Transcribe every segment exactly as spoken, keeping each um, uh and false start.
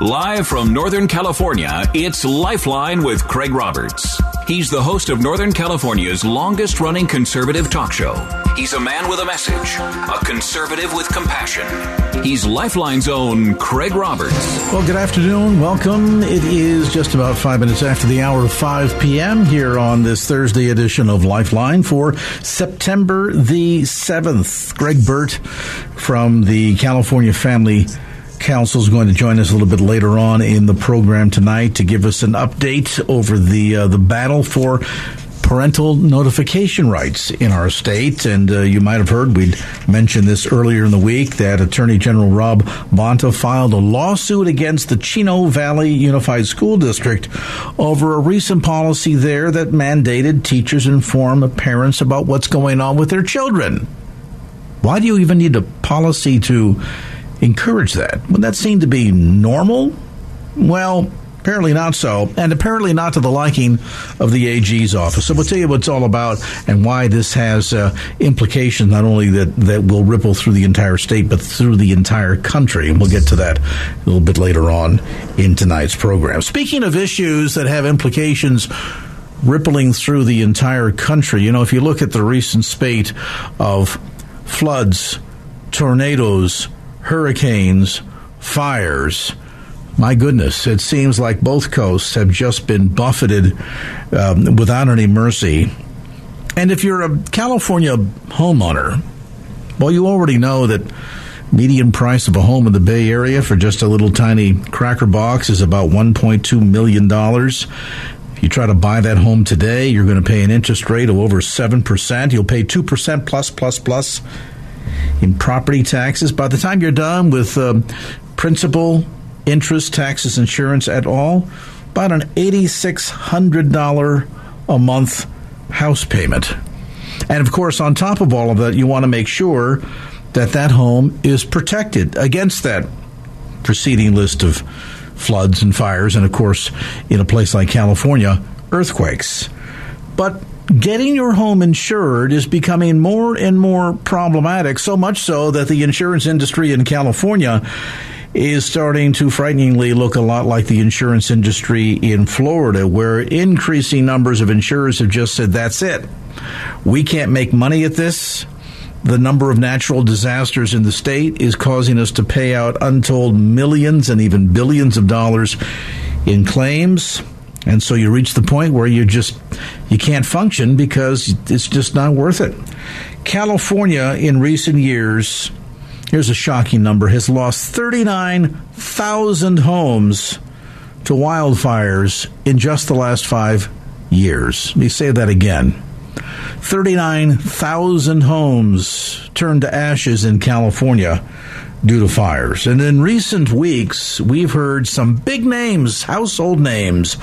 Live from Northern California, it's Lifeline with Craig Roberts. He's the host of Northern California's longest-running conservative talk show. He's a man with a message, a conservative with compassion. He's Lifeline's own Craig Roberts. Well, good afternoon. Welcome. It is just about five minutes after the hour of five p.m. here on this Thursday edition of Lifeline for September the seventh. Greg Burt from the California Family Council is going to join us a little bit later on in the program tonight to give us an update over the uh, the battle for parental notification rights in our state. And uh, you might have heard, we'd mentioned this earlier in the week, that Attorney General Rob Bonta filed a lawsuit against the Chino Valley Unified School District over a recent policy there that mandated teachers inform parents about what's going on with their children. Why do you even need a policy to encourage that? Would that seem to be normal? Well, apparently not so, and apparently not to the liking of the A G's office. So we'll tell you what it's all about and why this has uh, implications, not only that, that will ripple through the entire state, but through the entire country. And we'll get to that a little bit later on in tonight's program. Speaking of issues that have implications rippling through the entire country, you know, if you look at the recent spate of floods, tornadoes, hurricanes, fires, my goodness, it seems like both coasts have just been buffeted um, without any mercy. And if you're a California homeowner, well, you already know that median price of a home in the Bay Area for just a little tiny cracker box is about one point two million dollars. If you try to buy that home today, you're going to pay an interest rate of over seven percent. You'll pay two percent plus, plus, plus in property taxes. By the time you're done with uh, principal, interest, taxes, insurance at all, about an eight thousand six hundred dollars a month house payment. And, of course, on top of all of that, you want to make sure that that home is protected against that preceding list of floods and fires and, of course, in a place like California, earthquakes. But getting your home insured is becoming more and more problematic, so much so that the insurance industry in California is starting to frighteningly look a lot like the insurance industry in Florida, where increasing numbers of insurers have just said, that's it. We can't make money at this. The number of natural disasters in the state is causing us to pay out untold millions and even billions of dollars in claims. And so you reach the point where you just you can't function because it's just not worth it. California in recent years, here's a shocking number, has lost thirty-nine thousand homes to wildfires in just the last five years. Let me say that again. thirty-nine thousand homes turned to ashes in California due to fires. And in recent weeks, we've heard some big names, household names,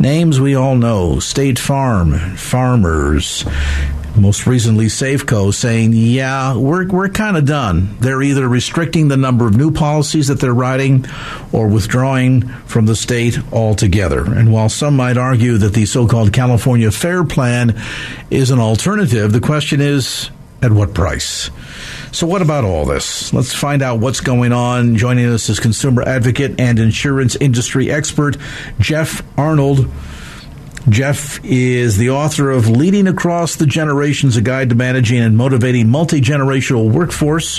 names we all know, State Farm, Farmers, most recently Safeco, saying, yeah, we're we're kind of done. They're either restricting the number of new policies that they're writing or withdrawing from the state altogether. And while some might argue that the so-called California Fair Plan is an alternative, the question is, at what price? So what about all this? Let's find out what's going on. Joining us is consumer advocate and insurance industry expert Jeff Arnold. Jeff is the author of Leading Across the Generations, A Guide to Managing and Motivating Multi-Generational Workforce,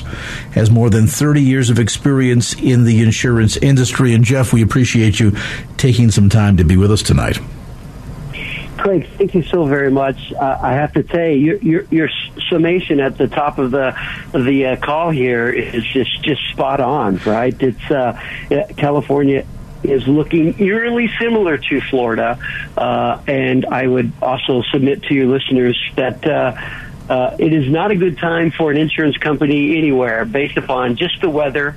has more than thirty years of experience in the insurance industry. And Jeff, we appreciate you taking some time to be with us tonight. Craig, thank you so very much. Uh, I have to say, your, your, your summation at the top of the of the uh, call here is just, just spot on, right? It's uh, California is looking eerily similar to Florida, uh, and I would also submit to your listeners that uh, Uh, it is not a good time for an insurance company anywhere based upon just the weather,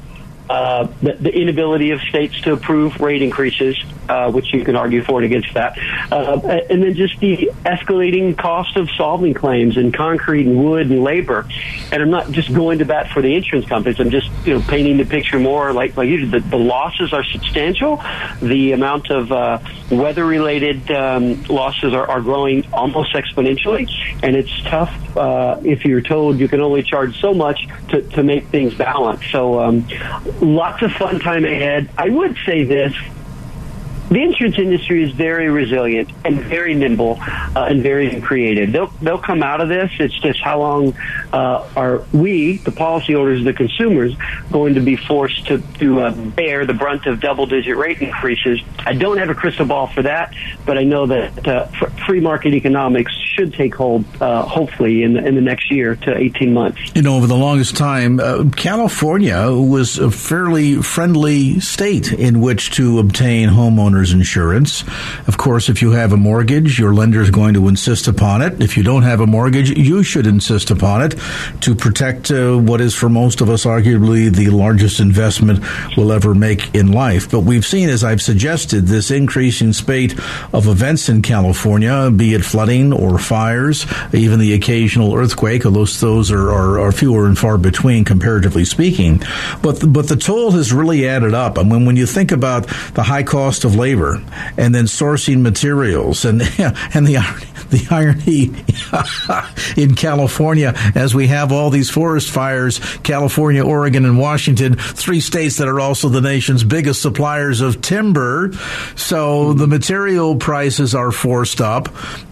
uh, the, the inability of states to approve rate increases, uh, which you can argue for and against that, uh, and then just the escalating cost of solving claims in concrete and wood and labor. And I'm not just going to bat for the insurance companies. I'm just, you know, painting the picture more like, like you did. The, the losses are substantial. The amount of uh, weather-related um, losses are, are growing almost exponentially, and it's tough. Uh, if you're told you can only charge so much to, to make things balance. So um, lots of fun time ahead. I would say this. The insurance industry is very resilient and very nimble uh, and very creative. They'll they'll come out of this. It's just how long uh, are we, the policyholders, the consumers, going to be forced to, to uh, bear the brunt of double-digit rate increases? I don't have a crystal ball for that, but I know that uh, free market economics should take hold, uh, hopefully, in the, in the next year to eighteen months. You know, over the longest time, uh, California was a fairly friendly state in which to obtain homeowners insurance. Of course, if you have a mortgage, your lender is going to insist upon it. If you don't have a mortgage, you should insist upon it to protect uh, what is for most of us arguably the largest investment we'll ever make in life. But we've seen, as I've suggested, this increasing spate of events in California, be it flooding or fires, even the occasional earthquake, although those are, are, are fewer and far between, comparatively speaking. But the, but the toll has really added up. And when, when you think about the high cost of labor, labor and then sourcing materials and and the the irony in California, as we have all these forest fires, California, Oregon, and Washington, three states that are also the nation's biggest suppliers of timber. So the material prices are forced up.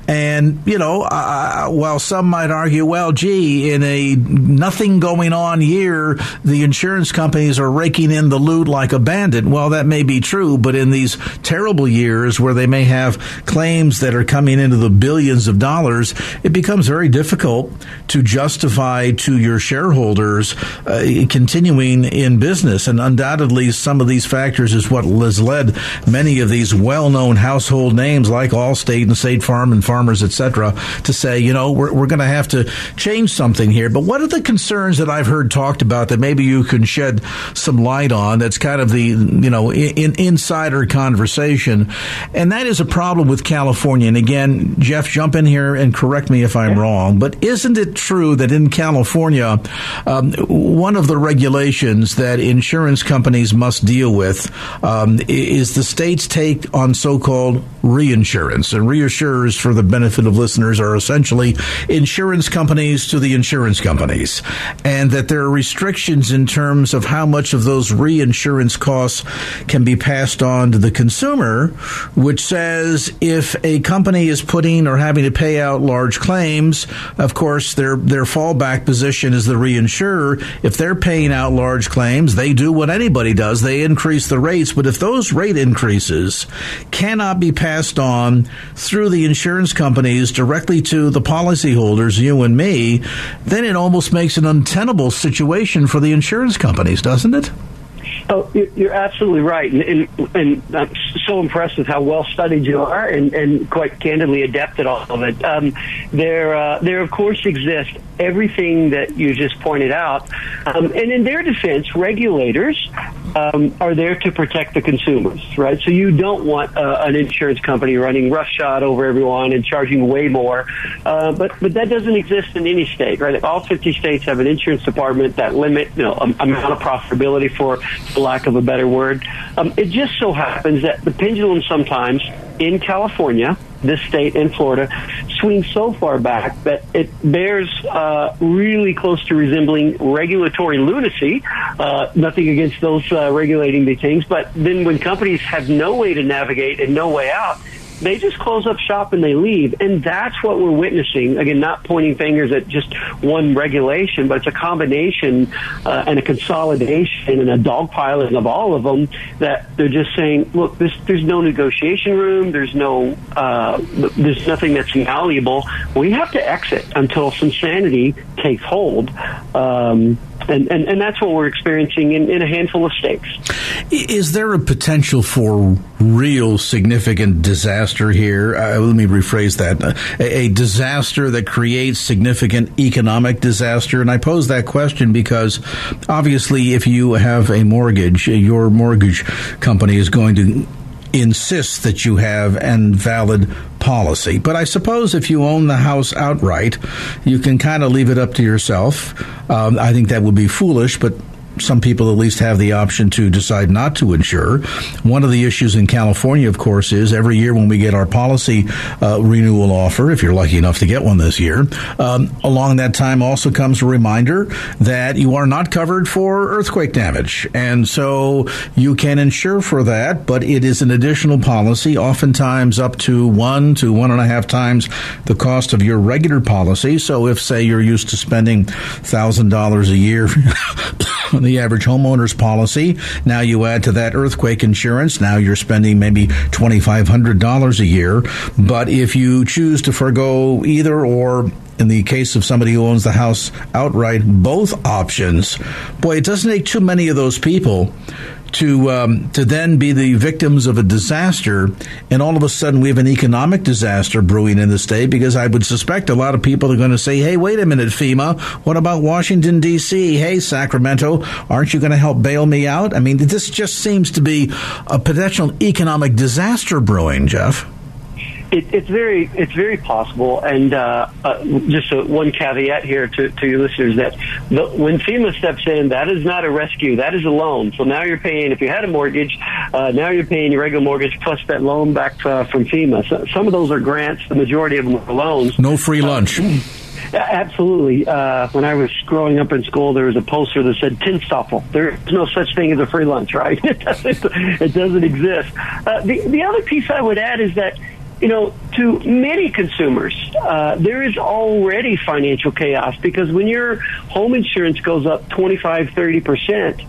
And, you know, uh, while some might argue, well, gee, in a nothing going on year, the insurance companies are raking in the loot like a bandit. Well, that may be true, but in these terrible years where they may have claims that are coming into the billions of dollars, it becomes very difficult to justify to your shareholders uh, continuing in business. And undoubtedly, some of these factors is what has led many of these well-known household names like Allstate and State Farm and Farm. farmers, et cetera, to say, you know, we're, we're going to have to change something here. But what are the concerns that I've heard talked about that maybe you can shed some light on? That's kind of the, you know, in, insider conversation. And that is a problem with California. And again, Jeff, jump in here and correct me if I'm yeah. wrong. But isn't it true that in California, um, one of the regulations that insurance companies must deal with um, is the state's take on so-called reinsurance? And reinsurers, for the benefit of listeners, are essentially insurance companies to the insurance companies, and that there are restrictions in terms of how much of those reinsurance costs can be passed on to the consumer, which says if a company is putting or having to pay out large claims, of course, their, their fallback position is the reinsurer. If they're paying out large claims, they do what anybody does. They increase the rates. But if those rate increases cannot be passed on through the insurance companies directly to the policyholders, you and me, then it almost makes an untenable situation for the insurance companies, doesn't it? Oh, you're absolutely right, and, and, and I'm so impressed with how well studied you are, and, and quite candidly adept at all of it. Um, there, uh, there of course exists everything that you just pointed out, um, and in their defense, regulators um, are there to protect the consumers, right? So you don't want uh, an insurance company running roughshod over everyone and charging way more, uh, but but that doesn't exist in any state, right? All fifty states have an insurance department that limit, you know, amount of profitability for. For lack of a better word. Um, it just so happens that the pendulum sometimes in California, this state, and Florida swings so far back that it bears uh, really close to resembling regulatory lunacy. Uh, nothing against those uh, regulating these things, but then when companies have no way to navigate and no way out, they just close up shop and they leave. And that's what we're witnessing. Again, not pointing fingers at just one regulation, but it's a combination uh, and a consolidation and a dogpiling of all of them that they're just saying, look, this, there's no negotiation room. There's no, uh, there's nothing that's malleable. We have to exit until some sanity takes hold. Um, and, and, and that's what we're experiencing in, in a handful of states. Is there a potential for real significant disaster here? Uh, let me rephrase that. A, a disaster that creates significant economic disaster. And I pose that question because obviously if you have a mortgage, your mortgage company is going to insist that you have an valid policy. But I suppose if you own the house outright, you can kind of leave it up to yourself. Um, I think that would be foolish, but some people at least have the option to decide not to insure. One of the issues in California, of course, is every year when we get our policy uh, renewal offer, if you're lucky enough to get one this year, um, along that time also comes a reminder that you are not covered for earthquake damage. And so you can insure for that, but it is an additional policy, oftentimes up to one to one and a half times the cost of your regular policy. So if, say, you're used to spending one thousand dollars a year the average homeowner's policy. Now you add to that earthquake insurance. Now you're spending maybe two thousand five hundred dollars a year. But if you choose to forgo either or, in the case of somebody who owns the house outright, both options, boy, it doesn't take too many of those people to um, to then be the victims of a disaster. And all of a sudden, we have an economic disaster brewing in the state, because I would suspect a lot of people are going to say, hey, wait a minute, FEMA, what about Washington, D C? Hey, Sacramento, aren't you going to help bail me out? I mean, this just seems to be a potential economic disaster brewing, Jeff. It, it's very, it's very possible, and uh, uh, just a, one caveat here to, to your listeners, that the, when FEMA steps in, that is not a rescue, that is a loan. So now you're paying, if you had a mortgage, uh, now you're paying your regular mortgage plus that loan back uh, from FEMA. So, some of those are grants, the majority of them are loans. No free lunch. Uh, Absolutely. Uh, when I was growing up in school, there was a poster that said Tinstoffel. There's no such thing as a free lunch, right? it, doesn't, it doesn't exist. Uh, the, the other piece I would add is that, you know, to many consumers, uh, there is already financial chaos, because when your home insurance goes up twenty-five, thirty percent,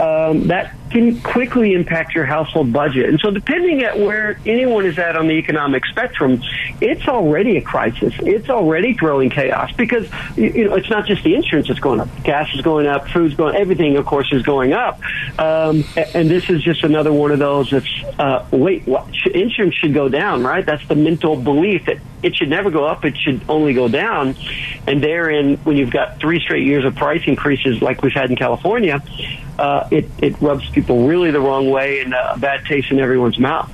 um, that can quickly impact your household budget. And so depending at where anyone is at on the economic spectrum, it's already a crisis. It's already growing chaos, because, you know, it's not just the insurance that's going up. Gas is going up, food's going up, everything, of course, is going up. Um, and this is just another one of those that's, uh, wait, what? Insurance should go down, right? That's the mental belief that it should never go up. It should only go down. And therein, when you've got three straight years of price increases like we've had in California, Uh, it, it rubs people really the wrong way, and a bad taste in everyone's mouth.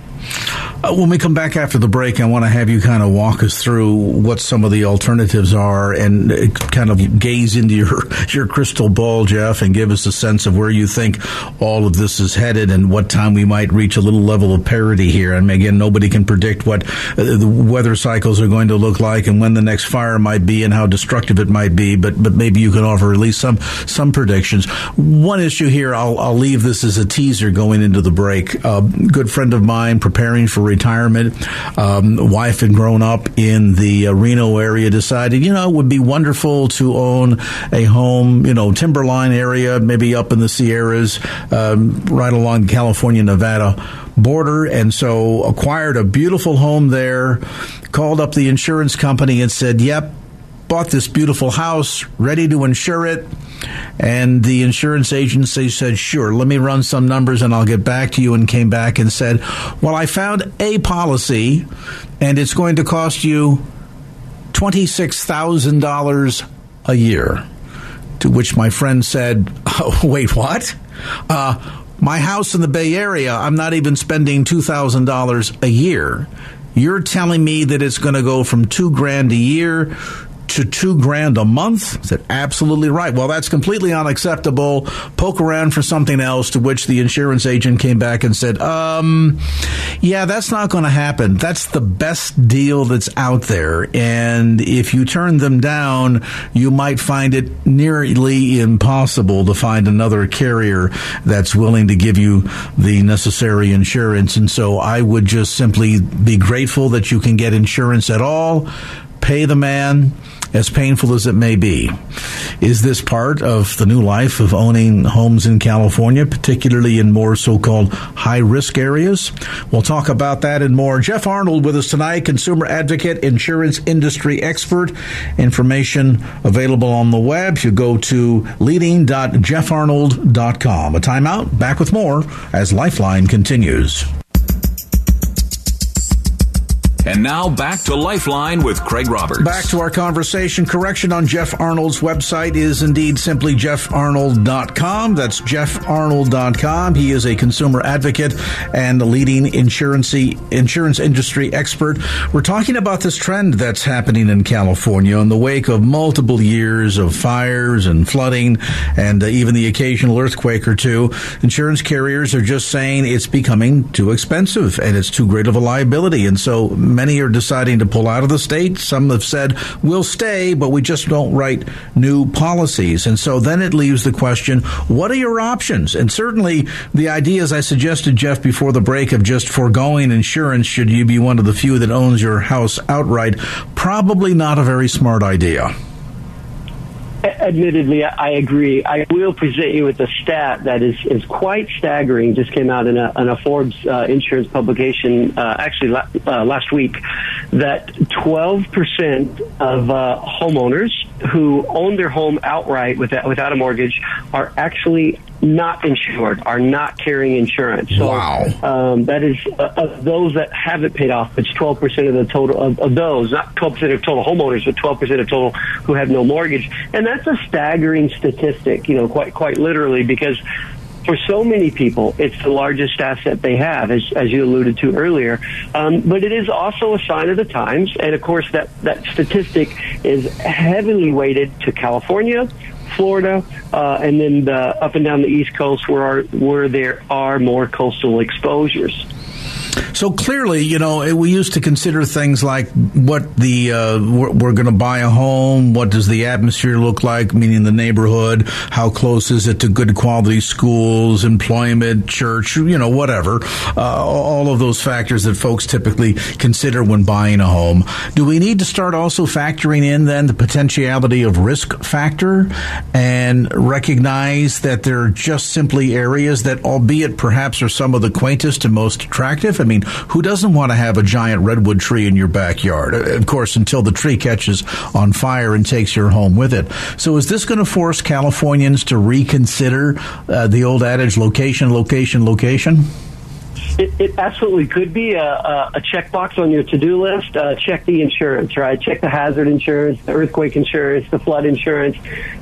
Uh, when we come back after the break, I want to have you kind of walk us through what some of the alternatives are, and kind of gaze into your, your crystal ball, Jeff, and give us a sense of where you think all of this is headed and what time we might reach a little level of parity here. And again, nobody can predict what the weather cycles are going to look like and when the next fire might be and how destructive it might be, but, but maybe you can offer at least some, some predictions. One issue here, I'll, I'll leave this as a teaser going into the break. A good friend of mine preparing for retirement, um, wife had grown up in the uh, Reno area, decided, you know, it would be wonderful to own a home, you know, Timberline area, maybe up in the Sierras, um, right along the California-Nevada border, and so acquired a beautiful home there, called up the insurance company and said, yep, bought this beautiful house, ready to insure it. And the insurance agency said, sure, let me run some numbers and I'll get back to you, and came back and said, well, I found a policy and it's going to cost you twenty-six thousand dollars a year. To which my friend said, oh, wait, what? Uh, my house in the Bay Area, I'm not even spending two thousand dollars a year. You're telling me that it's going to go from two grand a year to two grand a month? I said, absolutely right. Well, that's completely unacceptable. Poke around for something else, to which the insurance agent came back and said, um, yeah, that's not going to happen. That's the best deal that's out there. And if you turn them down, you might find it nearly impossible to find another carrier that's willing to give you the necessary insurance. And so I would just simply be grateful that you can get insurance at all. Pay the man, as painful as it may be. Is this part of the new life of owning homes in California, particularly in more so-called high-risk areas? We'll talk about that and more. Jeff Arnold with us tonight, consumer advocate, insurance industry expert. Information available on the web. You go to leading dot jeff arnold dot com. A timeout, back with more as Lifeline continues. And now back to Lifeline with Craig Roberts. Back to our conversation. Correction on Jeff Arnold's website is indeed simply jeff arnold dot com. That's jeff arnold dot com. He is a consumer advocate and a leading insurance insurance industry expert. We're talking about this trend that's happening in California in the wake of multiple years of fires and flooding and even the occasional earthquake or two. Insurance carriers are just saying it's becoming too expensive and it's too great of a liability. And so many are deciding to pull out of the state. Some have said, we'll stay, but we just don't write new policies. And so then it leaves the question, what are your options? And certainly the ideas I suggested, Jeff, before the break of just foregoing insurance, should you be one of the few that owns your house outright, probably not a very smart idea. Admittedly, I agree. I will present you with a stat that is, is quite staggering. Just came out in a, in a Forbes uh, insurance publication, uh, actually la- uh, last week, that twelve percent of uh, homeowners who own their home outright without, without a mortgage are actually not insured, are not carrying insurance. So, wow. Um, that is, uh, of those that haven't paid off, it's twelve percent of the total of, of those, not twelve percent of total homeowners, but twelve percent of total who have no mortgage. And that's a staggering statistic, you know, quite, quite literally, because for so many people, it's the largest asset they have, as, as you alluded to earlier. Um, but it is also a sign of the times. And of course, that, that statistic is heavily weighted to California, Florida, uh, and then the, up and down the East Coast where, are, where there are more coastal exposures. So clearly, you know, we used to consider things like what the uh, we're, we're going to buy a home. What does the atmosphere look like, meaning the neighborhood? How close is it to good quality schools, employment, church, you know, whatever. Uh, all of those factors that folks typically consider when buying a home. Do we need to start also factoring in then the potentiality of risk factor and recognize that there are just simply areas that, albeit perhaps are some of the quaintest and most attractive? I mean, who doesn't want to have a giant redwood tree in your backyard? Of course, until the tree catches on fire and takes your home with it. So is this going to force Californians to reconsider uh, the old adage, location, location, location? It, it absolutely could be a, a, a checkbox on your to-do list. Uh, check the insurance, right? Check the hazard insurance, the earthquake insurance, the flood insurance,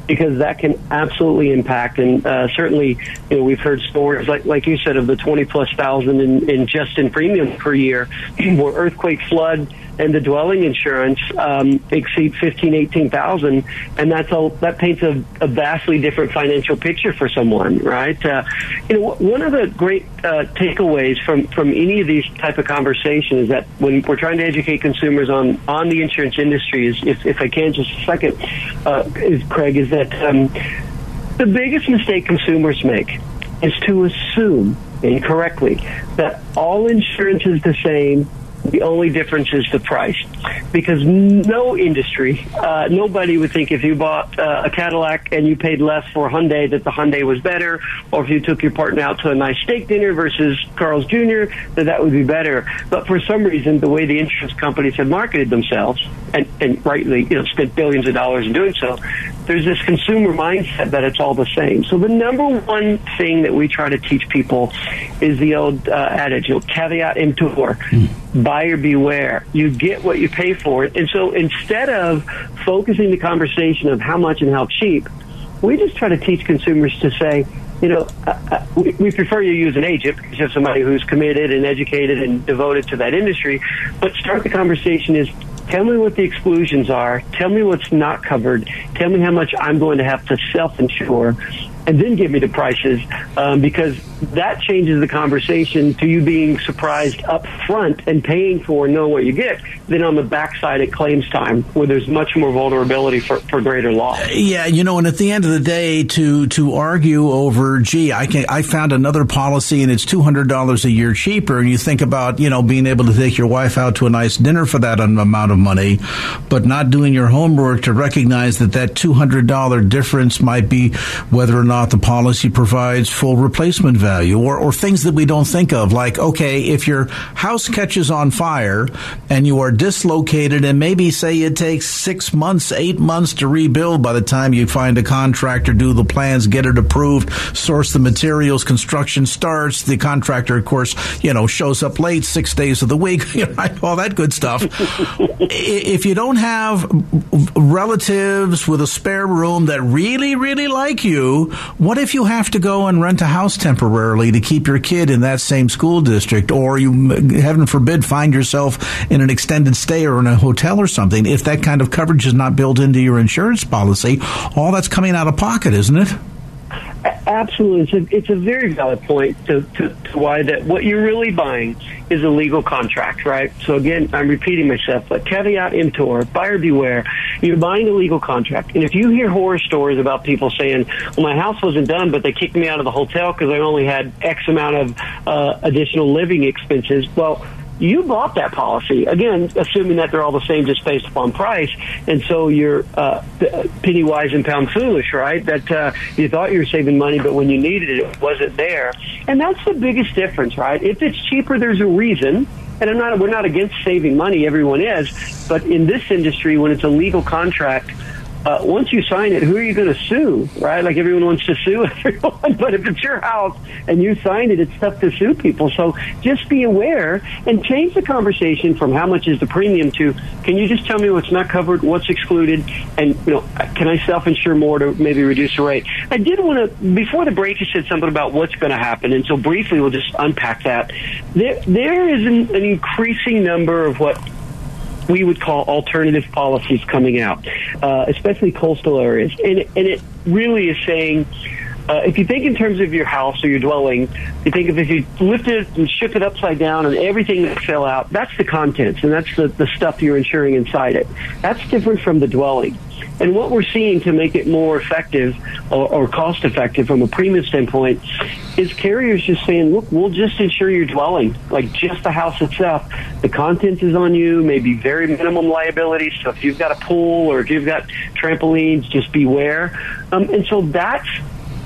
because that can absolutely impact. And uh, certainly, you know, we've heard stories, like like you said, of the twenty plus thousand in, in just in premium per year, where earthquake, flood, and the dwelling insurance um, exceed fifteen, eighteen thousand, and that's a, that paints a, a vastly different financial picture for someone, right? Uh, you know, one of the great uh, takeaways from, from any of these type of conversations is that when we're trying to educate consumers on, on the insurance industry, is if, if I can just a second, uh, is Craig, is that um, the biggest mistake consumers make is to assume incorrectly that all insurance is the same. The only difference is the price, because no industry, uh, nobody would think if you bought uh, a Cadillac and you paid less for a Hyundai that the Hyundai was better, or if you took your partner out to a nice steak dinner versus Carl's Junior, that that would be better. But for some reason, the way the insurance companies have marketed themselves, and, and rightly, you know, spent billions of dollars in doing so, there's this consumer mindset that it's all the same. So the number one thing that we try to teach people is the old uh, adage, you know, caveat emptor. Mm. Buyer beware. You get what you pay for. And so instead of focusing the conversation of how much and how cheap, we just try to teach consumers to say, you know, uh, we, we prefer you use an agent because you have somebody who's committed and educated and devoted to that industry. But start the conversation is, tell me what the exclusions are. Tell me what's not covered. Tell me how much I'm going to have to self-insure. and then give me the prices, um, because that changes the conversation to you being surprised up front and paying for and knowing what you get than on the backside at claims time, where there's much more vulnerability for, for greater loss. Yeah, you know, and at the end of the day, to to argue over, gee, I can I found another policy and it's two hundred dollars a year cheaper, and you think about, you know, being able to take your wife out to a nice dinner for that amount of money, but not doing your homework to recognize that that two hundred dollars difference might be whether or not the policy provides full replacement value, or, or things that we don't think of, like, okay, if your house catches on fire and you are dislocated and maybe say it takes six months, eight months to rebuild by the time you find a contractor, do the plans, get it approved, source the materials, construction starts, the contractor, of course, you know, shows up late six days of the week, all that good stuff. If you don't have relatives with a spare room that really, really like you, what if you have to go and rent a house temporarily to keep your kid in that same school district, or you, heaven forbid, find yourself in an extended stay or in a hotel or something? If that kind of coverage is not built into your insurance policy, all that's coming out of pocket, isn't it? Absolutely. It's a, it's a very valid point to, to, to why that what you're really buying is a legal contract, right? So again, I'm repeating myself, but caveat emptor, buyer beware. You're buying a legal contract. And if you hear horror stories about people saying, well, my house wasn't done, but they kicked me out of the hotel because I only had X amount of uh, additional living expenses, well, you bought that policy, again, assuming that they're all the same just based upon price, and so you're uh, penny wise and pound foolish, right? That uh, you thought you were saving money, but when you needed it, it wasn't there. And that's the biggest difference, right? If it's cheaper, there's a reason. And I'm not, we're not against saving money, everyone is, but in this industry, when it's a legal contract, Uh, once you sign it, who are you going to sue, right? Like, everyone wants to sue everyone, but if it's your house and you signed it, it's tough to sue people. So just be aware and change the conversation from how much is the premium to, can you just tell me what's not covered, what's excluded, and, you know, can I self-insure more to maybe reduce the rate? I did want to, before the break, you said something about what's going to happen, and so briefly we'll just unpack that. There, there is an, an increasing number of what we would call alternative policies coming out, uh, especially coastal areas. And, and it really is saying, uh, if you think in terms of your house or your dwelling, you think of if you lift it and ship it upside down and everything that fell out, that's the contents, and that's the, the stuff you're insuring inside it. That's different from the dwelling. And what we're seeing to make it more effective or, or cost effective from a premium standpoint is carriers just saying, look, we'll just insure your dwelling, like just the house itself. The contents is on you, maybe very minimum liability. So if you've got a pool or if you've got trampolines, just beware. Um, and so that's,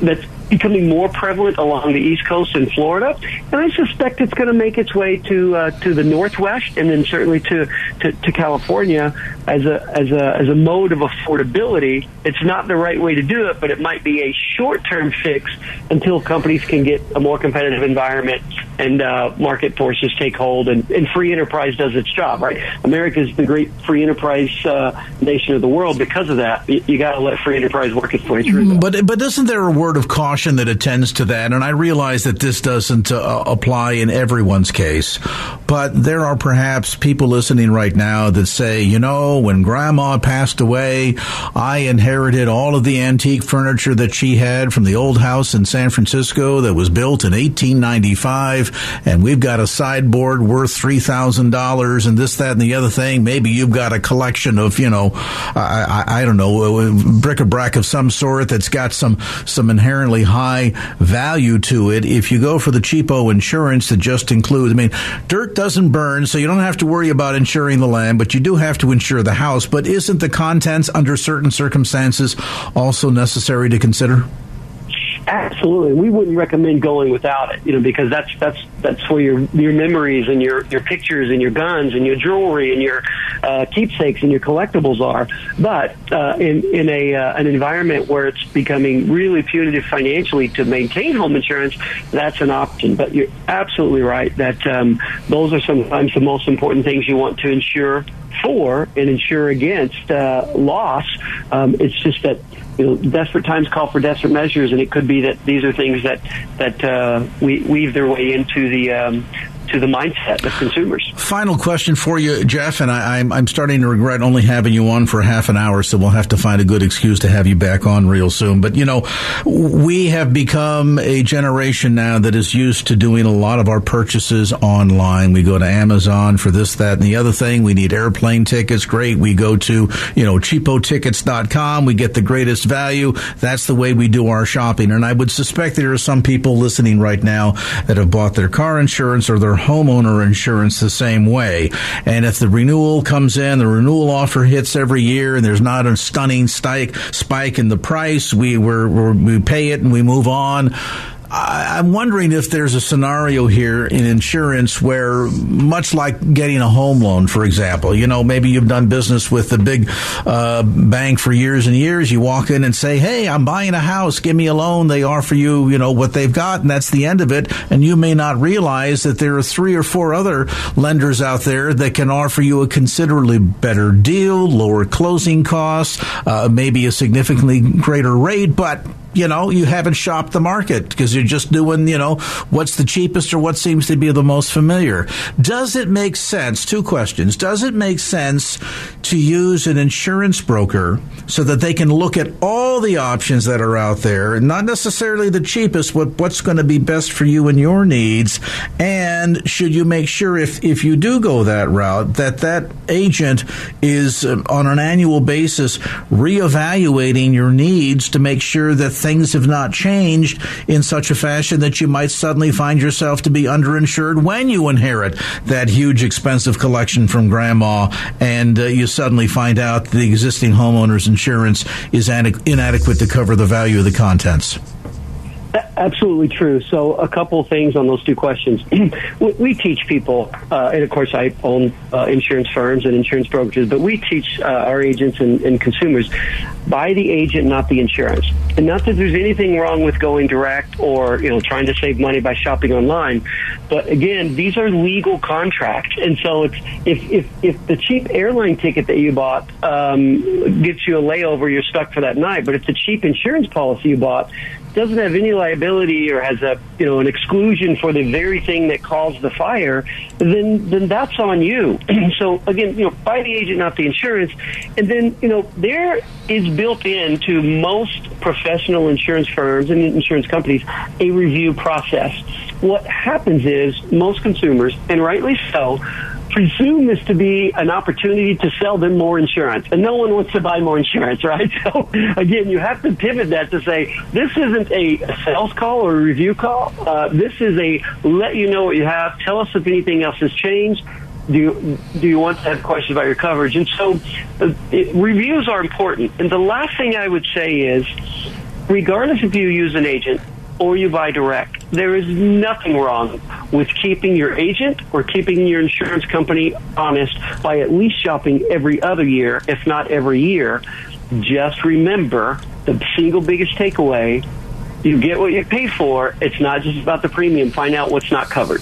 that's becoming more prevalent along the East Coast in Florida, and I suspect it's going to make its way to uh, to the Northwest, and then certainly to, to, to California as a as a as a mode of affordability. It's not the right way to do it, but it might be a short-term fix until companies can get a more competitive environment and uh, market forces take hold, and, and free enterprise does its job. Right, America is the great free enterprise uh, nation of the world. Because of that, you, you got to let free enterprise work its way through. But but isn't there a word of caution that attends to that? And I realize that this doesn't uh, apply in everyone's case, but there are perhaps people listening right now that say, you know, when grandma passed away, I inherited all of the antique furniture that she had from the old house in San Francisco that was built in eighteen ninety-five, and we've got a sideboard worth three thousand dollars and this, that, and the other thing. Maybe you've got a collection of, you know, I, I, I don't know, bric-a-brac of some sort that's got some, some inherently high value to it. If you go for the cheapo insurance that just includes, I mean, dirt doesn't burn, so you don't have to worry about insuring the land, but you do have to insure the house. But isn't the contents under certain circumstances also necessary to consider? Absolutely, we wouldn't recommend going without it, you know, because that's that's that's where your your memories and your, your pictures and your guns and your jewelry and your uh, keepsakes and your collectibles are. But uh, in in a uh, an environment where it's becoming really punitive financially to maintain home insurance, that's an option. But you're absolutely right that um, those are sometimes the most important things you want to insure for and insure against uh, loss. Um, it's just that, you know, desperate times call for desperate measures, and it could be that these are things that that uh, we weave their way into the um, to the mindset of consumers. Final question for you, Jeff, and I, I'm, I'm starting to regret only having you on for half an hour, so we'll have to find a good excuse to have you back on real soon. But, you know, we have become a generation now that is used to doing a lot of our purchases online. We go to Amazon for this, that, and the other thing. We need airplane tickets. Great. We go to, you know, cheapo tickets dot com. We get the greatest value. That's the way we do our shopping. And I would suspect there are some people listening right now that have bought their car insurance or their homeowner insurance the same way. And if the renewal comes in, the renewal offer hits every year, and there's not a stunning spike in the price, we we're, we're, we pay it and we move on. I'm wondering if there's a scenario here in insurance where, much like getting a home loan, for example, you know, maybe you've done business with the big uh, bank for years and years. You walk in and say, hey, I'm buying a house. Give me a loan. They offer you, you know, what they've got, and that's the end of it. And you may not realize that there are three or four other lenders out there that can offer you a considerably better deal, lower closing costs, uh, maybe a significantly greater rate, but you know, you haven't shopped the market because you're just doing, you know, what's the cheapest or what seems to be the most familiar. Does it make sense? Two questions. Does it make sense to use an insurance broker so that they can look at all the options that are out there, not necessarily the cheapest, but what's going to be best for you and your needs? And should you make sure, if, if you do go that route, that that agent is um, on an annual basis reevaluating your needs to make sure that things have not changed in such a fashion that you might suddenly find yourself to be underinsured when you inherit that huge expensive collection from grandma, and uh, you suddenly find out the existing homeowner's insurance is inadequ- inadequate to cover the value of the contents? Absolutely true. So a couple things on those two questions. We teach people, uh, and of course I own uh, insurance firms and insurance brokerages, but we teach uh, our agents and, and consumers, buy the agent, not the insurance. And not that there's anything wrong with going direct or, you know, trying to save money by shopping online. But again, these are legal contracts. And so it's, if, if, if the cheap airline ticket that you bought um, gets you a layover, you're stuck for that night. But if the cheap insurance policy you bought doesn't have any liability or has a, you know, an exclusion for the very thing that caused the fire, then then that's on you. So again, you know, buy the agent, not the insurance. And then, you know, there is built into most professional insurance firms and insurance companies a review process. What happens is most consumers, and rightly so, presume this to be an opportunity to sell them more insurance. And no one wants to buy more insurance, right? So, again, you have to pivot that to say, this isn't a sales call or a review call. Uh, this is a let you know what you have. Tell us if anything else has changed. Do you, do you want to have questions about your coverage? And so uh, it, reviews are important. And the last thing I would say is, regardless if you use an agent or you buy direct, there is nothing wrong with keeping your agent or keeping your insurance company honest by at least shopping every other year, if not every year. Just remember the single biggest takeaway: you get what you pay for. It's not just about the premium. Find out what's not covered.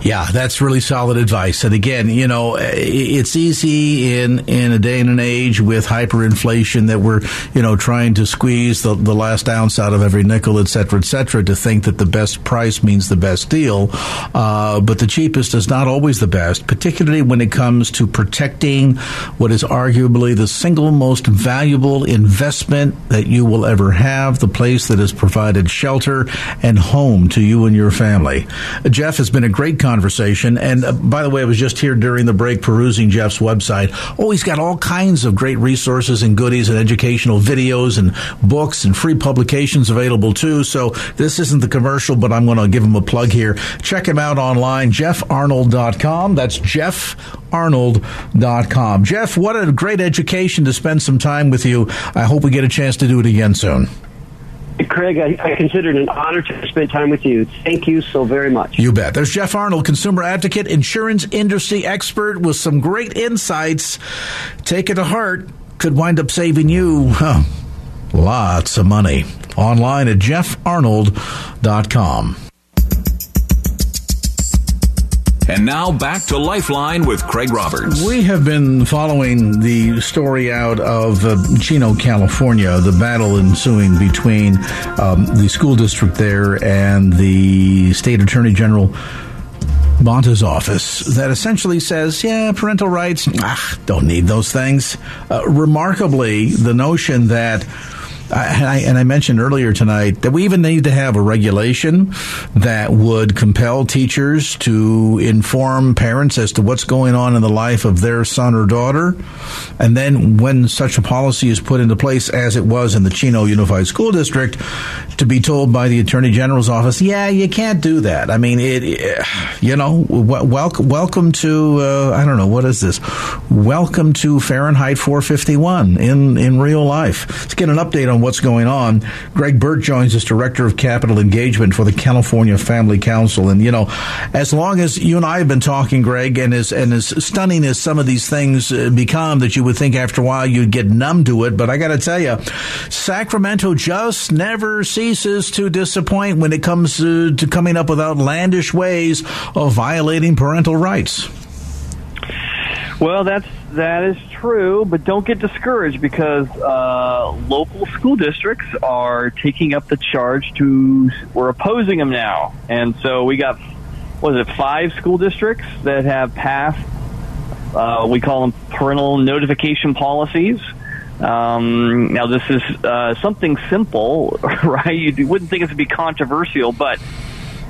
Yeah, that's really solid advice. And again, you know, it's easy in, in a day and an age with hyperinflation that we're, you know, trying to squeeze the, the last ounce out of every nickel, et cetera, et cetera, to think that the best price means the best deal. Uh, but the cheapest is not always the best, particularly when it comes to protecting what is arguably the single most valuable investment that you will ever have, the place that is provided shelter and home to you and your family. Jeff, has been a great conversation. And uh, by the way, I was just here during the break perusing Jeff's website. Oh, he's got all kinds of great resources and goodies and educational videos and books and free publications available too. So this isn't the commercial, but I'm going to give him a plug here. Check him out online, jeff arnold dot com. That's jeff arnold dot com. Jeff, what a great education to spend some time with you. I hope we get a chance to do it again soon. Craig, I, I consider it an honor to spend time with you. Thank you so very much. You bet. There's Jeff Arnold, consumer advocate, insurance industry expert, with some great insights. Take it to heart. Could wind up saving you huh, lots of money. Online at jeff arnold dot com. And now back to Lifeline with Craig Roberts. We have been following the story out of uh, Chino, California, the battle ensuing between um, the school district there and the state attorney general, Bonta's office that essentially says, yeah, parental rights, ah, don't need those things. Uh, remarkably, the notion that, and I, and I mentioned earlier tonight, that we even need to have a regulation that would compel teachers to inform parents as to what's going on in the life of their son or daughter. And then when such a policy is put into place, as it was in the Chino Unified School District, to be told by the Attorney General's office, yeah, you can't do that. I mean, it, you know, welcome, welcome to, uh, I don't know, what is this? Welcome to Fahrenheit four fifty-one in, in real life. Let's get an update on what's going on. Greg Burt joins us, Director of Capital Engagement for the California Family Council. And, you know, as long as you and I have been talking, Greg, and as, and as stunning as some of these things become, that you would think after a while you'd get numb to it. But I got to tell you, Sacramento just never ceases to disappoint when it comes to, to coming up with outlandish ways of violating parental rights. Well, that's that is true, but don't get discouraged, because uh, local school districts are taking up the charge to, we're opposing them now. And so we got, what is it, five school districts that have passed, uh, we call them parental notification policies. Um, now, this is uh, something simple, right? You wouldn't think it would be controversial, but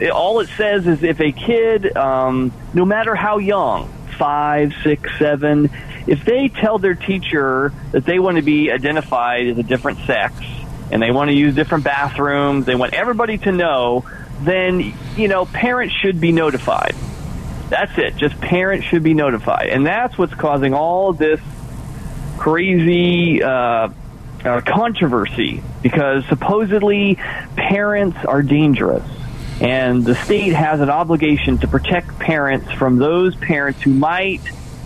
it, all it says is if a kid, um, no matter how young, five, six, seven, if they tell their teacher that they want to be identified as a different sex and they want to use different bathrooms, they want everybody to know, then, you know, parents should be notified. That's it. Just parents should be notified. And that's what's causing all this crazy uh, uh, controversy, because supposedly parents are dangerous. And the state has an obligation to protect parents from those parents who might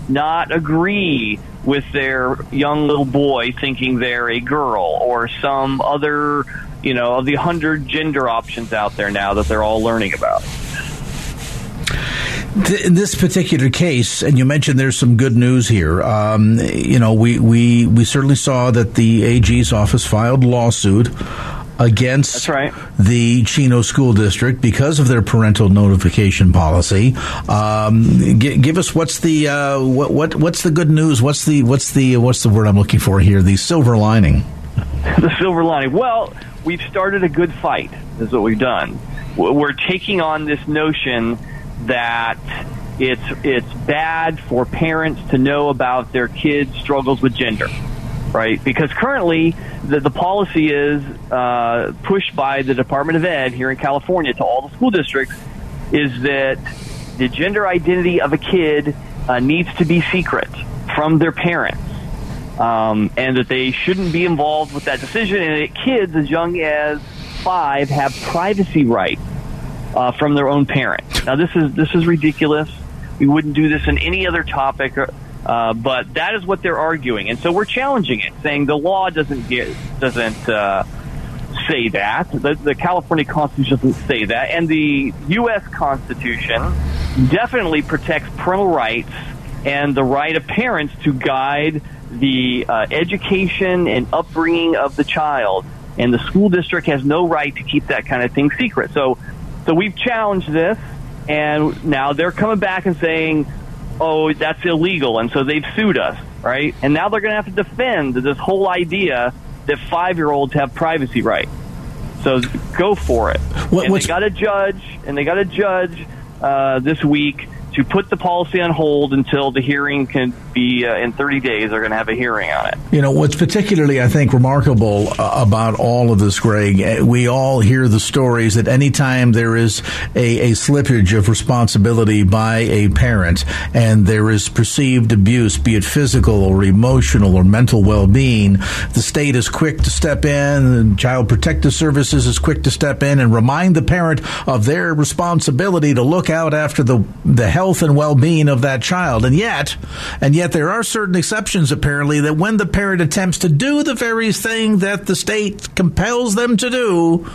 not agree with their young little boy thinking they're a girl, or some other, you know, of the hundred gender options out there now that they're all learning about. In this particular case, and you mentioned there's some good news here, um, you know, we, we, we certainly saw that the A G's office filed a lawsuit against That's right. the Chino School District because of their parental notification policy. Um, g- give us what's the uh, what, what what's the good news? What's the what's the what's the word I'm looking for here? The silver lining. The silver lining. Well, we've started a good fight. Is what we've done. We're taking on this notion that it's it's bad for parents to know about their kids' struggles with gender. Right, because currently the, the policy is uh, pushed by the Department of Ed here in California to all the school districts, is that the gender identity of a kid uh, needs to be secret from their parents, um, and that they shouldn't be involved with that decision, and that kids as young as five have privacy rights uh, from their own parents. Now, this is this is ridiculous. We wouldn't do this in any other topic. Or, Uh, but that is what they're arguing, and so we're challenging it, saying the law doesn't get, doesn't uh, say that. The, the California Constitution doesn't say that, and the U S Constitution definitely protects parental rights and the right of parents to guide the uh, education and upbringing of the child. And the school district has no right to keep that kind of thing secret. So, so we've challenged this, and now they're coming back and saying, oh, that's illegal, and so they've sued us, right? And now they're going to have to defend this whole idea that five-year-olds have privacy rights. So go for it. What, and they got a judge, and they got a judge uh, this week to put the policy on hold until the hearing can be uh, in thirty days. They're going to have a hearing on it. You know, what's particularly, I think, remarkable uh, about all of this, Greg, we all hear the stories that anytime there is a, a slippage of responsibility by a parent and there is perceived abuse, be it physical or emotional or mental well-being, the state is quick to step in, Child Protective Services is quick to step in and remind the parent of their responsibility to look out after the, the health Health and well-being of that child. And yet, and yet there are certain exceptions, apparently, that when the parent attempts to do the very thing that the state compels them to do,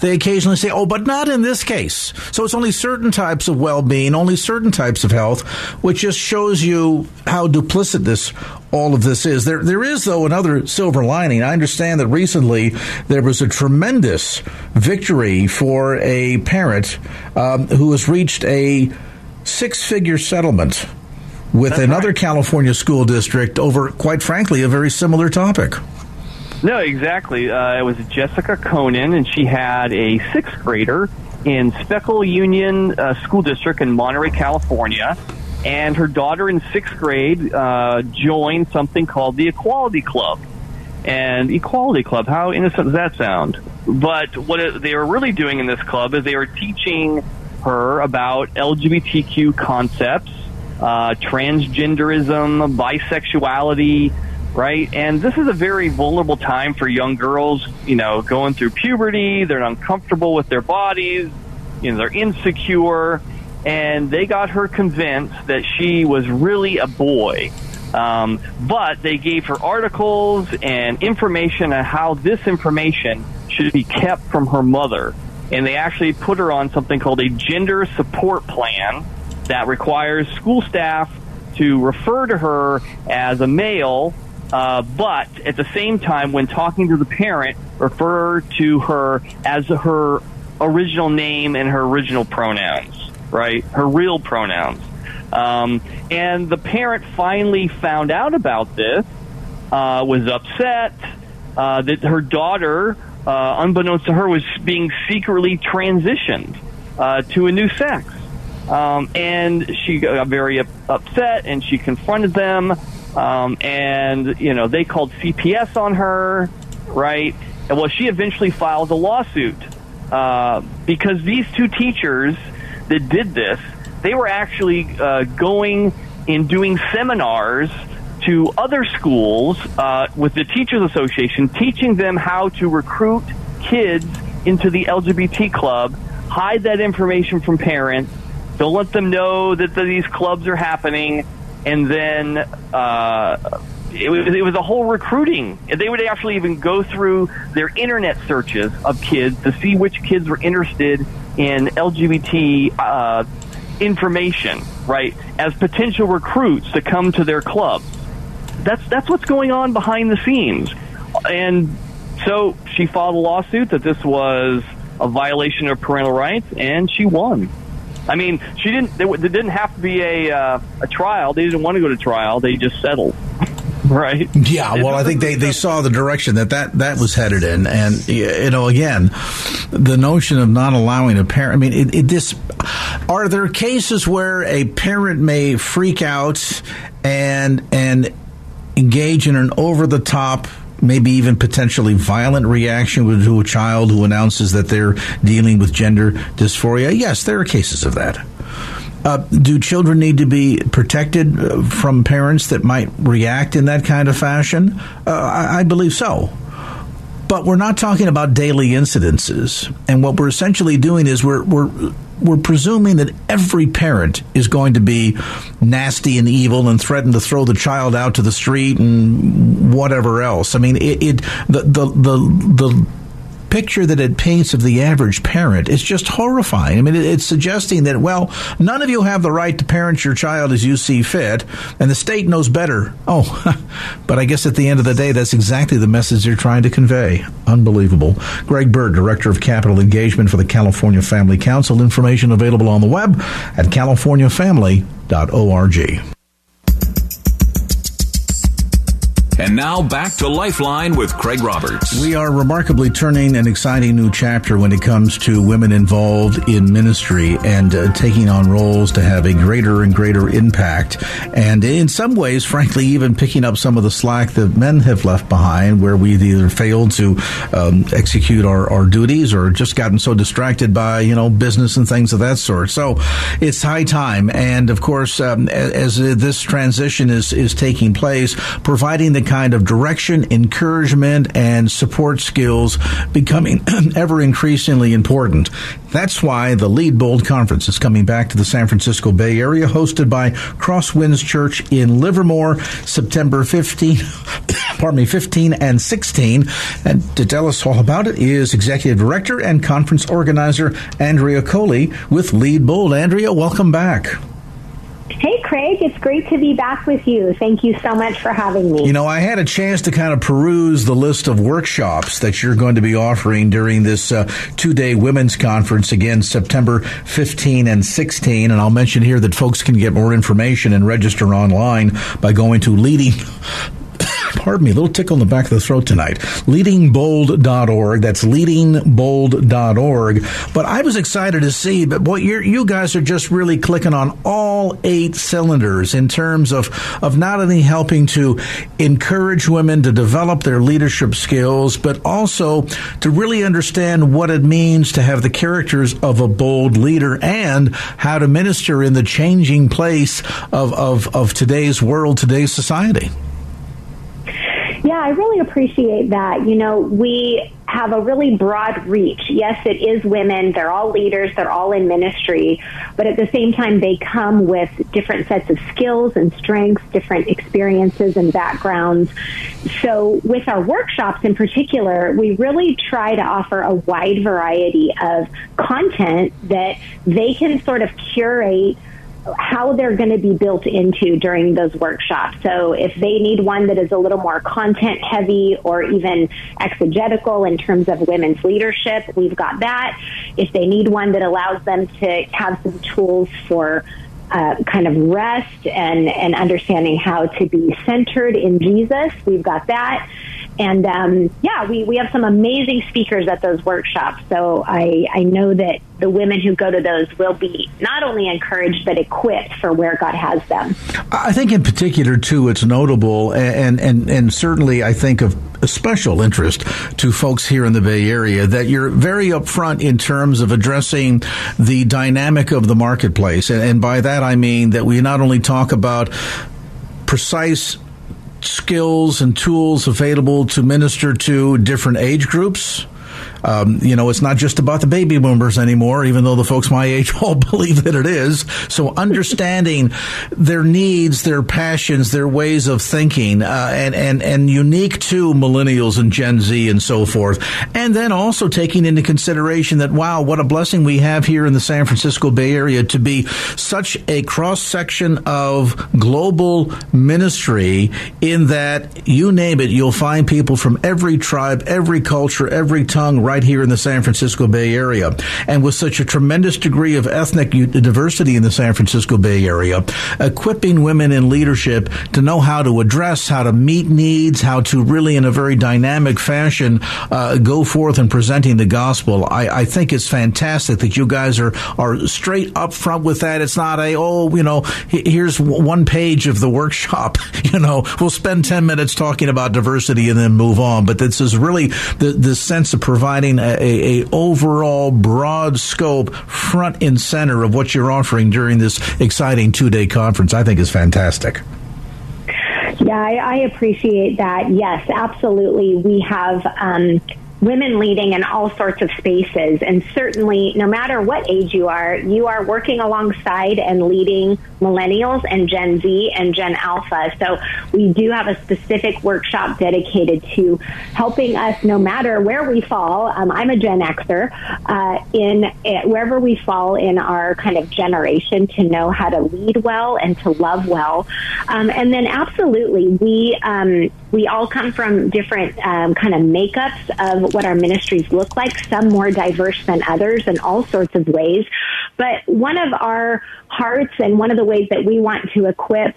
they occasionally say, oh, but not in this case. So it's only certain types of well-being, only certain types of health, which just shows you how duplicitous all of this is. There, there is, though, another silver lining. I understand that recently there was a tremendous victory for a parent um, who has reached a six-figure settlements with That's another right. California school district over, quite frankly, a very similar topic. No, exactly. Uh, it was Jessica Conan, and she had a sixth grader in Speckle Union uh, School District in Monterey, California, and her daughter in sixth grade uh, joined something called the Equality Club. And Equality Club, how innocent does that sound? But what it, they were really doing in this club is they were teaching her about L G B T Q concepts, uh, transgenderism, bisexuality, right? And this is a very vulnerable time for young girls, you know, going through puberty. They're uncomfortable with their bodies, you know, they're insecure. And they got her convinced that she was really a boy. Um, but they gave her articles and information on how this information should be kept from her mother. And they actually put her on something called a gender support plan that requires school staff to refer to her as a male, uh, but at the same time, when talking to the parent, refer to her as her original name and her original pronouns, right? Her real pronouns. Um, and the parent finally found out about this, uh, was upset, uh, that her daughter, uh, unbeknownst to her, was being secretly transitioned, uh, to a new sex. Um, and she got very upset and she confronted them. Um, and, you know, they called C P S on her, right? And well, she eventually filed a lawsuit, uh, because these two teachers that did this, they were actually uh, going and doing seminars to other schools uh, with the Teachers Association, teaching them how to recruit kids into the L G B T club, hide that information from parents, don't let them know that these clubs are happening, and then uh, it, was, it was a whole recruiting. They would actually even go through their internet searches of kids to see which kids were interested in L G B T uh information, right, as potential recruits to come to their clubs. That's that's what's going on behind the scenes. And so she filed a lawsuit that this was a violation of parental rights, and she won. I mean, she didn't. There didn't have to be a uh, a trial. They didn't want to go to trial. They just settled. Right. Yeah. Well, I think they, they saw the direction that, that that was headed in. And, you know, again, the notion of not allowing a parent. I mean, it, it, this are there cases where a parent may freak out and and engage in an over the top, maybe even potentially violent reaction to a child who announces that they're dealing with gender dysphoria? Yes, there are cases of that. Uh, do children need to be protected from parents that might react in that kind of fashion? Uh, I, I believe so. But we're not talking about daily incidences. And what we're essentially doing is we're we're we're presuming that every parent is going to be nasty and evil and threaten to throw the child out to the street and whatever else. I mean, it, it the the the the. picture that it paints of the average parent is just horrifying. I mean, it's suggesting that, well, none of you have the right to parent your child as you see fit, and the state knows better. Oh, but I guess at the end of the day, that's exactly the message they're trying to convey. Unbelievable. Greg Burt, Director of Capital Engagement for the California Family Council. Information available on the web at california family dot org. And now back to Lifeline with Craig Roberts. We are remarkably turning an exciting new chapter when it comes to women involved in ministry and uh, taking on roles to have a greater and greater impact. And in some ways, frankly, even picking up some of the slack that men have left behind, where we've either failed to um, execute our, our duties or just gotten so distracted by, you know, business and things of that sort. So it's high time. And of course, um, as, as this transition is, is taking place, providing the kind of direction, encouragement, and support skills becoming ever increasingly important. That's why the Lead Bold Conference is coming back to the San Francisco Bay Area, hosted by Crosswinds Church in Livermore, September fifteenth, pardon me, fifteen and sixteen. And to tell us all about it is Executive Director and Conference Organizer Andrea Coli with Lead Bold. Andrea, welcome back. Hey, Craig, it's great to be back with you. Thank you so much for having me. You know, I had a chance to kind of peruse the list of workshops that you're going to be offering during this uh, two-day women's conference, again, September fifteenth and sixteenth. And I'll mention here that folks can get more information and register online by going to leading... Pardon me, a little tickle in the back of the throat tonight. leading bold dot org. That's leading bold dot org. But I was excited to see, but boy, you're, you guys are just really clicking on all eight cylinders in terms of, of not only helping to encourage women to develop their leadership skills, but also to really understand what it means to have the characters of a bold leader and how to minister in the changing place of, of, of today's world, today's society. Yeah, I really appreciate that. You know, we have a really broad reach. Yes, it is women. They're all leaders. They're all in ministry. But at the same time, they come with different sets of skills and strengths, different experiences and backgrounds. So with our workshops in particular, we really try to offer a wide variety of content that they can sort of curate how they're going to be built into during those workshops. So if they need one that is a little more content heavy or even exegetical in terms of women's leadership, we've got that. If they need one that allows them to have some tools for uh, kind of rest and, and understanding how to be centered in Jesus, we've got that. And, um, yeah, we, we have some amazing speakers at those workshops. So I, I know that the women who go to those will be not only encouraged, but equipped for where God has them. I think in particular, too, it's notable and, and, and certainly I think of a special interest to folks here in the Bay Area that you're very upfront in terms of addressing the dynamic of the marketplace. And, and by that, I mean that we not only talk about precise skills and tools available to minister to different age groups. Um, you know, it's not just about the baby boomers anymore, even though the folks my age all believe that it is. So understanding their needs, their passions, their ways of thinking, uh, and, and, and unique to millennials and Gen Z and so forth. And then also taking into consideration that, wow, what a blessing we have here in the San Francisco Bay Area to be such a cross-section of global ministry in that, you name it, you'll find people from every tribe, every culture, every tongue, right here in the San Francisco Bay Area. And with such a tremendous degree of ethnic diversity in the San Francisco Bay Area, equipping women in leadership to know how to address, how to meet needs, how to really in a very dynamic fashion uh, go forth and presenting the gospel. I, I think it's fantastic that you guys are, are straight up front with that. It's not a, oh, you know, here's one page of the workshop. You know, we'll spend ten minutes talking about diversity and then move on. But this is really the, the sense of providing providing a, a overall broad scope, front and center of what you're offering during this exciting two-day conference, I think is fantastic. Yeah, I, I appreciate that. Yes, absolutely. We have um, women leading in all sorts of spaces, and certainly no matter what age you are, you are working alongside and leading millennials and Gen Z and Gen Alpha. So we do have a specific workshop dedicated to helping us no matter where we fall. Um, I'm a Gen Xer, uh, in uh, wherever we fall in our kind of generation to know how to lead well and to love well. Um, and then absolutely, we um, we all come from different um, kind of makeups of what our ministries look like, some more diverse than others in all sorts of ways. But one of our hearts and one of the ways that we want to equip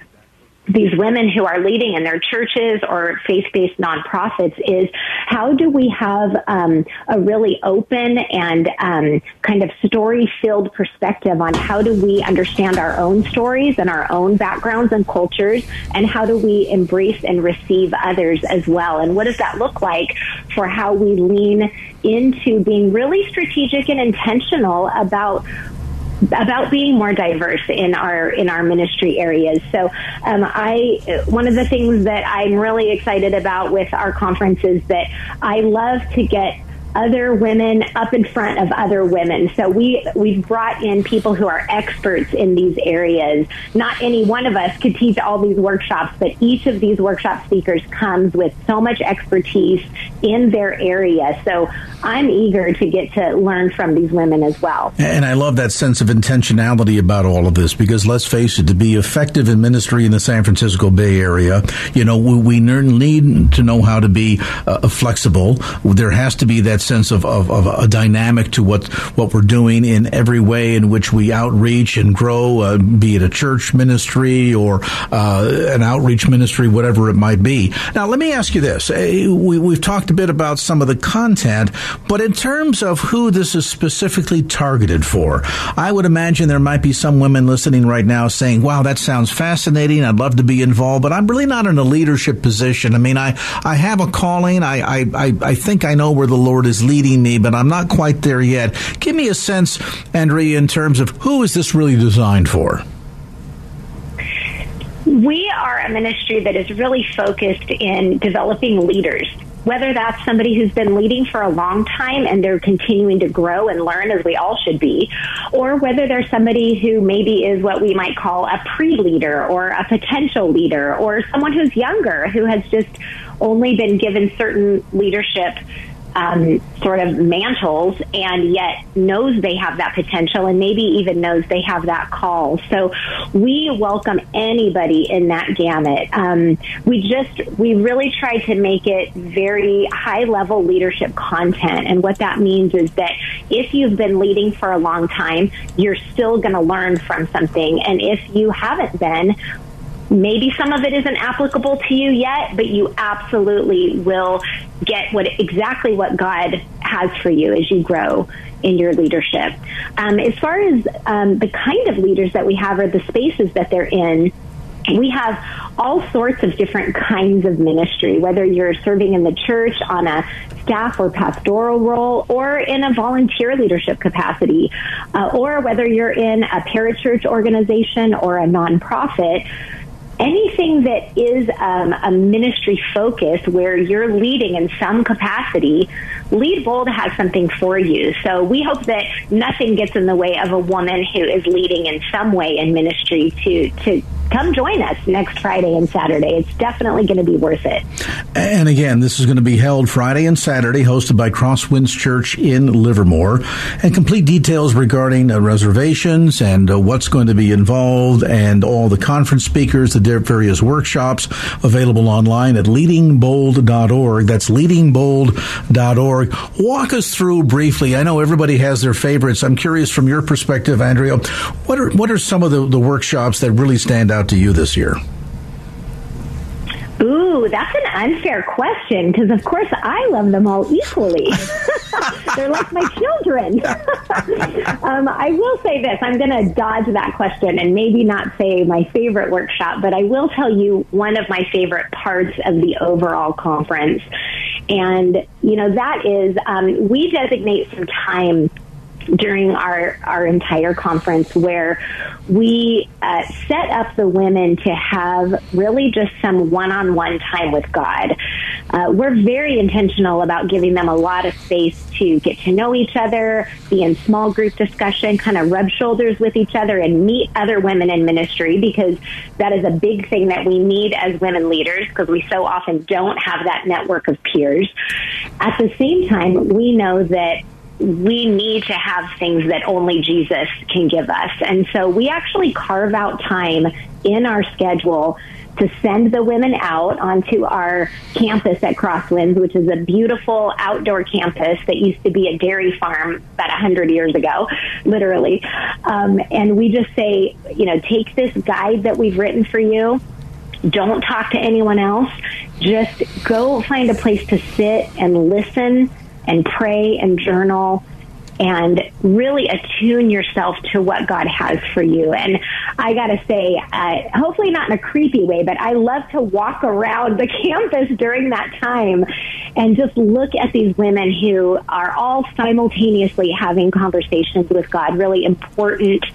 these women who are leading in their churches or faith-based nonprofits is how do we have um, a really open and um, kind of story-filled perspective on how do we understand our own stories and our own backgrounds and cultures, and how do we embrace and receive others as well? And what does that look like for how we lean into being really strategic and intentional about about being more diverse in our in our ministry areas. So um, I one of the things that I'm really excited about with our conference is that I love to get other women up in front of other women. So we, we've brought in people who are experts in these areas. Not any one of us could teach all these workshops, but each of these workshop speakers comes with so much expertise in their area. So I'm eager to get to learn from these women as well. And I love that sense of intentionality about all of this, because let's face it, to be effective in ministry in the San Francisco Bay Area, you know, we need to know how to be uh, flexible. There has to be that sense of, of, of a dynamic to what, what we're doing in every way in which we outreach and grow, uh, be it a church ministry or uh, an outreach ministry, whatever it might be. Now, let me ask you this. We, we've talked a bit about some of the content, but in terms of who this is specifically targeted for, I would imagine there might be some women listening right now saying, wow, that sounds fascinating. I'd love to be involved, but I'm really not in a leadership position. I mean, I, I have a calling. I, I, I think I know where the Lord is leading me, but I'm not quite there yet. Give me a sense, Andrea, in terms of who is this really designed for? We are a ministry that is really focused in developing leaders, whether that's somebody who's been leading for a long time and they're continuing to grow and learn, as we all should be, or whether there's somebody who maybe is what we might call a pre-leader or a potential leader, or someone who's younger who has just only been given certain leadership Um, sort of mantles, and yet knows they have that potential and maybe even knows they have that call. So we welcome anybody in that gamut. Um, we just, we really try to make it very high level leadership content. And what that means is that if you've been leading for a long time, you're still going to learn from something. And if you haven't been, maybe some of it isn't applicable to you yet, but you absolutely will get what exactly what God has for you as you grow in your leadership. Um, as far as um, the kind of leaders that we have or the spaces that they're in, we have all sorts of different kinds of ministry, whether you're serving in the church on a staff or pastoral role or in a volunteer leadership capacity, uh, or whether you're in a parachurch organization or a nonprofit. Anything that is um, a ministry focus where you're leading in some capacity, Lead Bold has something for you. So we hope that nothing gets in the way of a woman who is leading in some way in ministry to to come join us next Friday and Saturday. It's definitely going to be worth it. And again, this is going to be held Friday and Saturday, hosted by Crosswinds Church in Livermore. And complete details regarding uh, reservations and uh, what's going to be involved and all the conference speakers, the various workshops, available online at leading bold dot org. That's leading bold dot org. Walk us through briefly. I know everybody has their favorites. I'm curious from your perspective, Andrea, what are what are some of the, the workshops that really stand out to you this year? Ooh, that's an unfair question, because, of course, I love them all equally. They're like my children. um, I will say this. I'm going to dodge that question and maybe not say my favorite workshop, but I will tell you one of my favorite parts of the overall conference. And, you know, that is um, we designate some time during our, our entire conference where we uh, set up the women to have really just some one-on-one time with God. Uh, we're very intentional about giving them a lot of space to get to know each other, be in small group discussion, kind of rub shoulders with each other and meet other women in ministry, because that is a big thing that we need as women leaders, because we so often don't have that network of peers. At the same time, we know that we need to have things that only Jesus can give us. And so we actually carve out time in our schedule to send the women out onto our campus at Crosswinds, which is a beautiful outdoor campus that used to be a dairy farm about one hundred years ago, literally. Um, and we just say, you know, take this guide that we've written for you. Don't talk to anyone else. Just go find a place to sit and listen and pray and journal and really attune yourself to what God has for you. And I got to say, uh, hopefully not in a creepy way, but I love to walk around the campus during that time and just look at these women who are all simultaneously having conversations with God, really important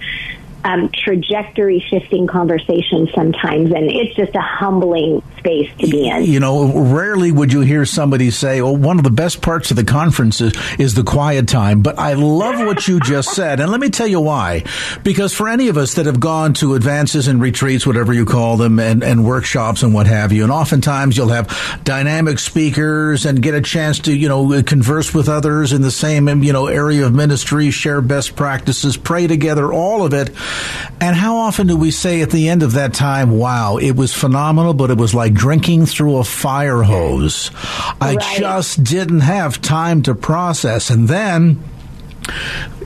um, trajectory-shifting conversation sometimes, and it's just a humbling space to be in. You know, rarely would you hear somebody say, oh, one of the best parts of the conference is, is the quiet time, but I love what you just said, and let me tell you why. Because for any of us that have gone to advances and retreats, whatever you call them, and, and workshops and what have you, and oftentimes you'll have dynamic speakers and get a chance to, you know, converse with others in the same, you know, area of ministry, share best practices, pray together, all of it. And how often do we say at the end of that time, wow, it was phenomenal, but it was like drinking through a fire hose. Right. I just didn't have time to process. And then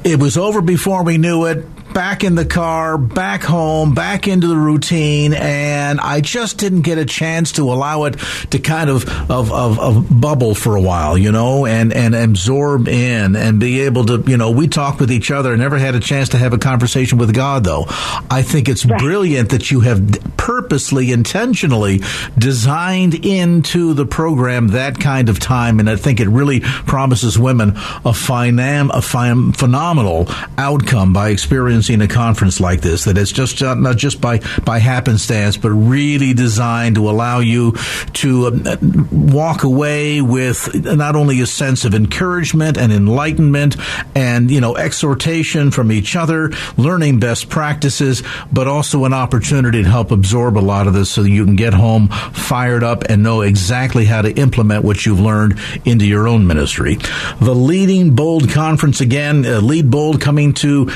it was over before we knew it. Back in the car, back home, back into the routine, and I just didn't get a chance to allow it to kind of of, of, of bubble for a while, you know, and, and absorb in and be able to, you know, we talk with each other, never had a chance to have a conversation with God, though. I think it's right. Brilliant that you have purposely, intentionally designed into the program that kind of time, and I think it really promises women a, phenom- a ph- phenomenal outcome by experiencing in a conference like this, that it's just uh, not just by, by happenstance, but really designed to allow you to uh, walk away with not only a sense of encouragement and enlightenment and, you know, exhortation from each other, learning best practices, but also an opportunity to help absorb a lot of this so that you can get home fired up and know exactly how to implement what you've learned into your own ministry. The Leading Bold Conference, again, uh, Lead Bold, coming to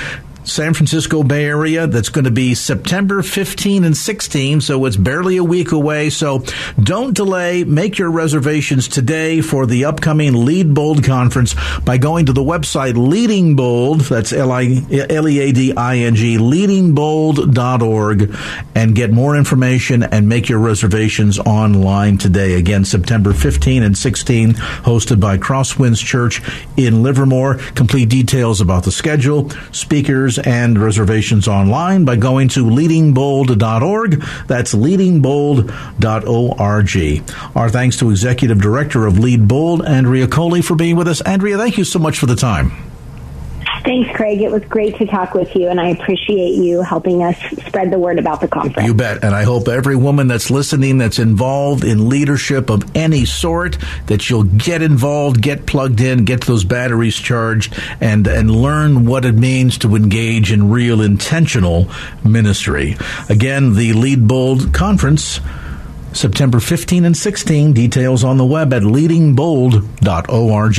San Francisco Bay Area. That's going to be September fifteenth and sixteenth, so it's barely a week away. So don't delay. Make your reservations today for the upcoming Lead Bold Conference by going to the website Leading Bold, that's L E A D I N G, leading bold dot org, and get more information and make your reservations online today. Again, September fifteenth and sixteenth, hosted by Crosswinds Church in Livermore. Complete details about the schedule, speakers, and reservations online by going to leading bold dot org. That's leading bold dot org. Our thanks to Executive Director of Lead Bold, Andrea Coli, for being with us. Andrea, thank you so much for the time. Thanks, Craig. It was great to talk with you, and I appreciate you helping us spread the word about the conference. You bet. And I hope every woman that's listening that's involved in leadership of any sort, that you'll get involved, get plugged in, get those batteries charged, and, and learn what it means to engage in real intentional ministry. Again, the Lead Bold Conference, September fifteenth and sixteenth. Details on the web at leading bold dot org.